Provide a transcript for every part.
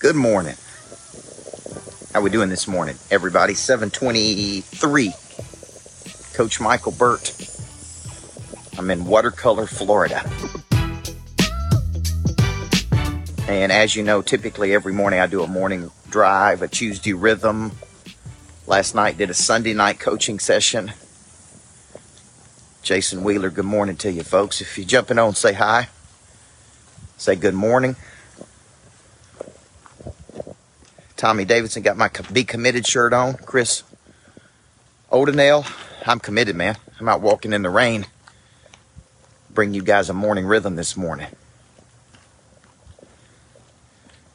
Good morning. How we doing this morning, everybody? 7:23. Coach Michael Burt. I'm in Watercolor, Florida. And as you know, typically every morning I do a morning drive, a Tuesday rhythm. Last night did a Sunday night coaching session. Jason Wheeler, good morning to you folks. If you're jumping on, say hi. Say good morning. Tommy Davidson got my Be Committed shirt on. Chris Odenell, I'm committed, man. I'm out walking in the rain. Bring you guys a morning rhythm this morning.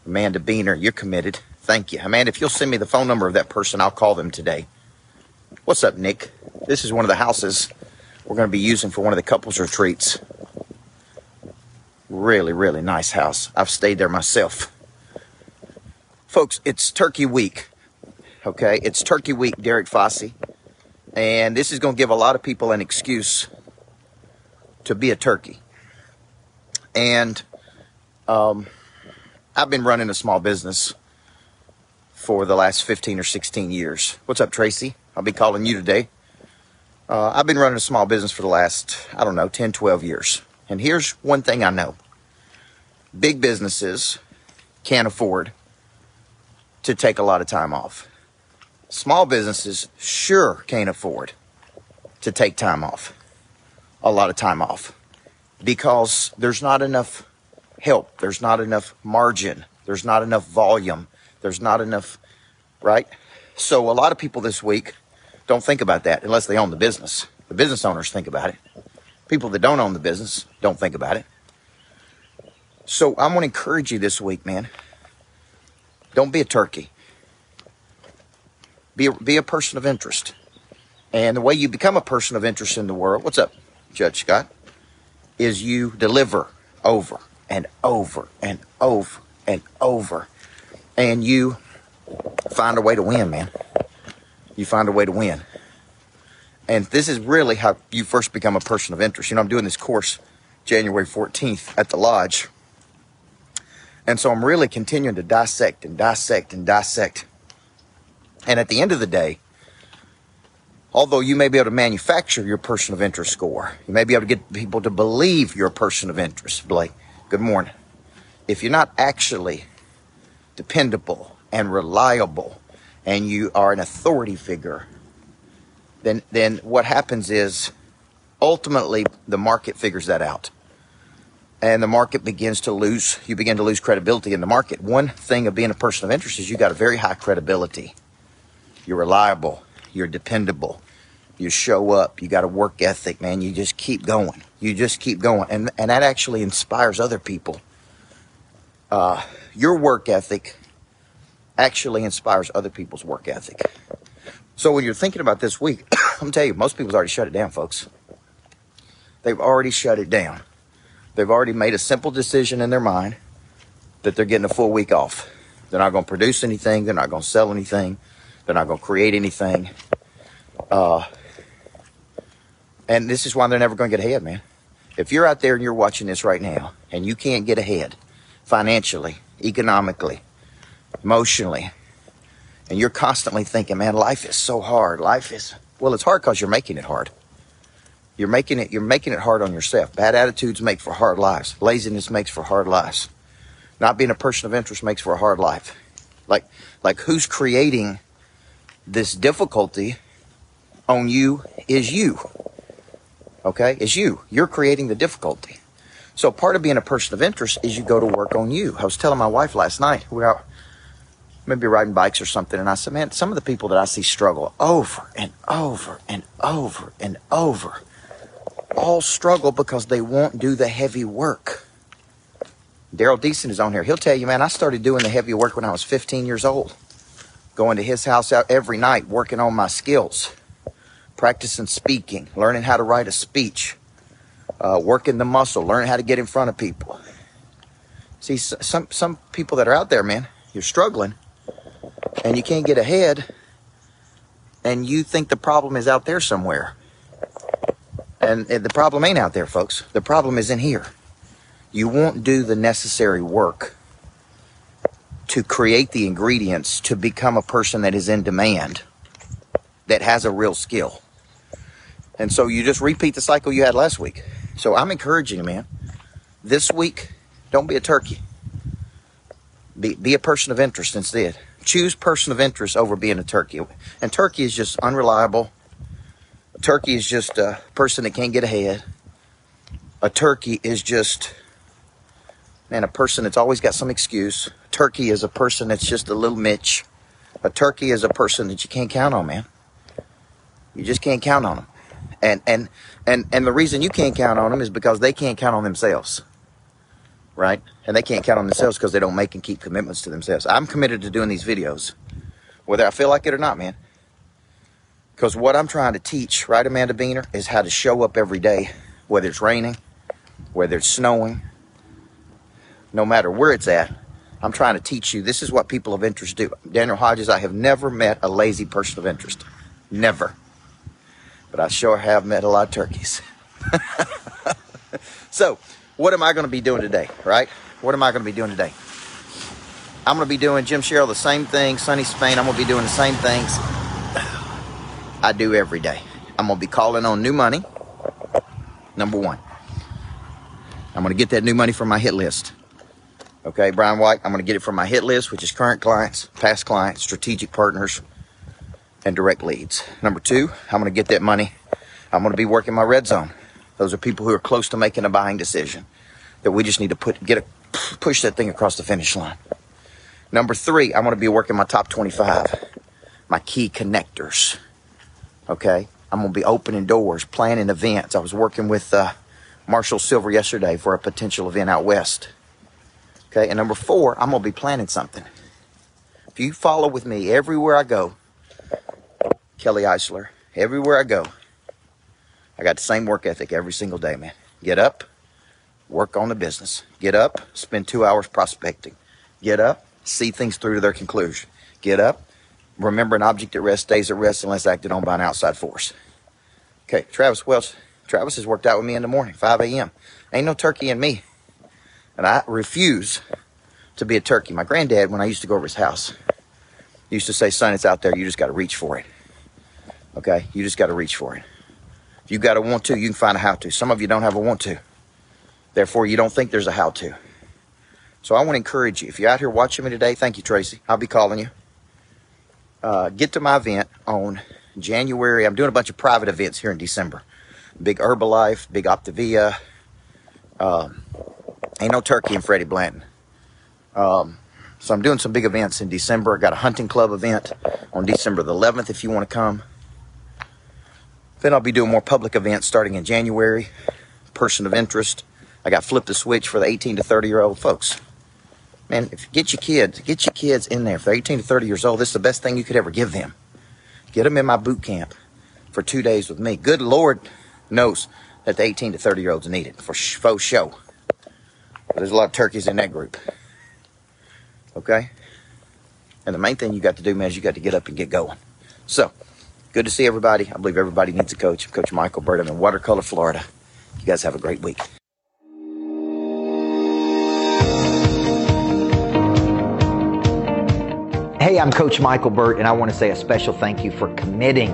Amanda Beener, you're committed. Thank you. Amanda, if you'll send me the phone number of that person, I'll call them today. What's up, Nick? This is one of the houses we're going to be using for one of the couples retreats. Really, really nice house. I've stayed there myself. Folks, it's Turkey Week, okay? It's Turkey Week, Derek Fossey, and this is going to give a lot of people an excuse to be a turkey. And I've been running a small business for the last 15 or 16 years. What's up, Tracy? I'll be calling you today. I've been running a small business for the last, 10, 12 years. And here's one thing I know. Big businesses can't afford to take a lot of time off. Small businesses sure can't afford to take time off, a lot of time off, because there's not enough help, there's not enough margin, there's not enough volume, there's not enough, right? So a lot of people this week don't think about that unless they own the business. The business owners think about it. People that don't own the business don't think about it. So I'm gonna encourage you this week, man. Don't be a turkey. Be a person of interest. And the way you become a person of interest in the world, what's up, Judge Scott, is you deliver over and over and over and over. And you find a way to win, man. You find a way to win. And this is really how you first become a person of interest. You know, I'm doing this course January 14th at the Lodge. And so I'm really continuing to dissect and dissect and dissect. And at the end of the day, although you may be able to manufacture your person of interest score, you may be able to get people to believe you're a person of interest. Blake, good morning. If you're not actually dependable and reliable and you are an authority figure, then what happens is ultimately the market figures that out. And the market begins to lose, you begin to lose credibility in the market. One thing of being a person of interest is you got a very high credibility. You're reliable. You're dependable. You show up. You got a work ethic, man. You just keep going. You just keep going. And that actually inspires other people. Your work ethic actually inspires other people's work ethic. So when you're thinking about this week, I'm telling you, most people's already shut it down, folks. They've already shut it down. They've already made a simple decision in their mind that they're getting a full week off. They're not going to produce anything. They're not going to sell anything. They're not going to create anything. And this is why they're never going to get ahead, man. If you're out there and you're watching this right now and you can't get ahead financially, economically, emotionally, and you're constantly thinking, man, life is so hard. Well, it's hard because you're making it hard. You're making it hard on yourself. Bad attitudes make for hard lives. Laziness makes for hard lives. Not being a person of interest makes for a hard life. Like who's creating this difficulty on you is you. Okay? It's you. You're creating the difficulty. So part of being a person of interest is you go to work on you. I was telling my wife last night, we were out maybe riding bikes or something, and I said, man, some of the people that I see struggle over and over and over and over. All struggle because they won't do the heavy work. Daryl Deason is on here. He'll tell you, man, I started doing the heavy work when I was 15 years old. Going to his house out every night, working on my skills, practicing speaking, learning how to write a speech, working the muscle, learning how to get in front of people. See, some people that are out there, man, you're struggling and you can't get ahead and you think the problem is out there somewhere. And the problem ain't out there, folks. The problem is in here. You won't do the necessary work to create the ingredients to become a person that is in demand, that has a real skill. And so you just repeat the cycle you had last week. So I'm encouraging you, man, this week, don't be a turkey. Be a person of interest instead. Choose person of interest over being a turkey. And turkey is just unreliable. A turkey is just a person that can't get ahead. A turkey is just, man, a person that's always got some excuse. A turkey is a person that's just a little Mitch. A turkey is a person that you can't count on, man. You just can't count on them. And the reason you can't count on them is because they can't count on themselves, right? And they can't count on themselves because they don't make and keep commitments to themselves. I'm committed to doing these videos, whether I feel like it or not, man. Because what I'm trying to teach, right, Amanda Beener, is how to show up every day, whether it's raining, whether it's snowing, no matter where it's at. I'm trying to teach you, this is what people of interest do. Daniel Hodges, I have never met a lazy person of interest. Never. But I sure have met a lot of turkeys. So, what am I going to be doing today, right? What am I going to be doing today? I'm going to be doing Jim Cheryl the same thing, Sunny Spain. I'm going to be doing the same things I do every day. I'm going to be calling on new money, number one. I'm going to get that new money from my hit list. Okay, Brian White, I'm going to get it from my hit list, which is current clients, past clients, strategic partners, and direct leads. Number two, I'm going to get that money. I'm going to be working my red zone. Those are people who are close to making a buying decision that we just need to push that thing across the finish line. Number three, I'm going to be working my top 25, my key connectors. Okay, I'm going to be opening doors, planning events. I was working with Marshall Silver yesterday for a potential event out west. Okay, and number four, I'm going to be planning something. If you follow with me everywhere I go, Kelly Eisler, everywhere I go, I got the same work ethic every single day, man. Get up, work on the business. Get up, spend 2 hours prospecting. Get up, see things through to their conclusion. Get up, remember an object at rest stays at rest unless acted on by an outside force. Okay, Travis Welch. Travis has worked out with me in the morning, 5 a.m. Ain't no turkey in me. And I refuse to be a turkey. My granddad, when I used to go over his house, used to say, son, it's out there. You just got to reach for it. Okay, you just got to reach for it. If you got a want to, you can find a how to. Some of you don't have a want to. Therefore, you don't think there's a how to. So I want to encourage you. If you're out here watching me today, thank you, Tracy. I'll be calling you. Get to my event on January. I'm doing a bunch of private events here in December. Big Herbalife, big Optavia. Ain't no turkey in Freddie Blanton. So I'm doing some big events in December. I got a hunting club event on December the 11th if you want to come. Then I'll be doing more public events starting in January. Person of interest. I got Flip the Switch for the 18 to 30-year-old folks. Man, if you get your kids in there. If they're 18 to 30 years old, this is the best thing you could ever give them. Get them in my boot camp for 2 days with me. Good Lord knows that the 18 to 30-year-olds need it for faux show. There's a lot of turkeys in that group. Okay? And the main thing you got to do, man, is you got to get up and get going. So, good to see everybody. I believe everybody needs a coach. I'm Coach Michael Burt. I'm in Watercolor, Florida. You guys have a great week. Hey, I'm Coach Michael Burt, and I want to say a special thank you for committing,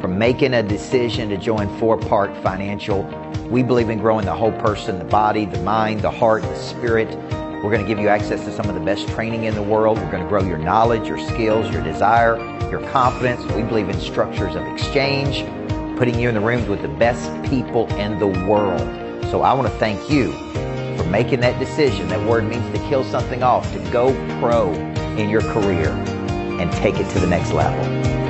for making a decision to join Four Park Financial. We believe in growing the whole person, the body, the mind, the heart, the spirit. We're going to give you access to some of the best training in the world. We're going to grow your knowledge, your skills, your desire, your confidence. We believe in structures of exchange, putting you in the rooms with the best people in the world. So I want to thank you for making that decision. That word means to kill something off, to go pro in your career and take it to the next level.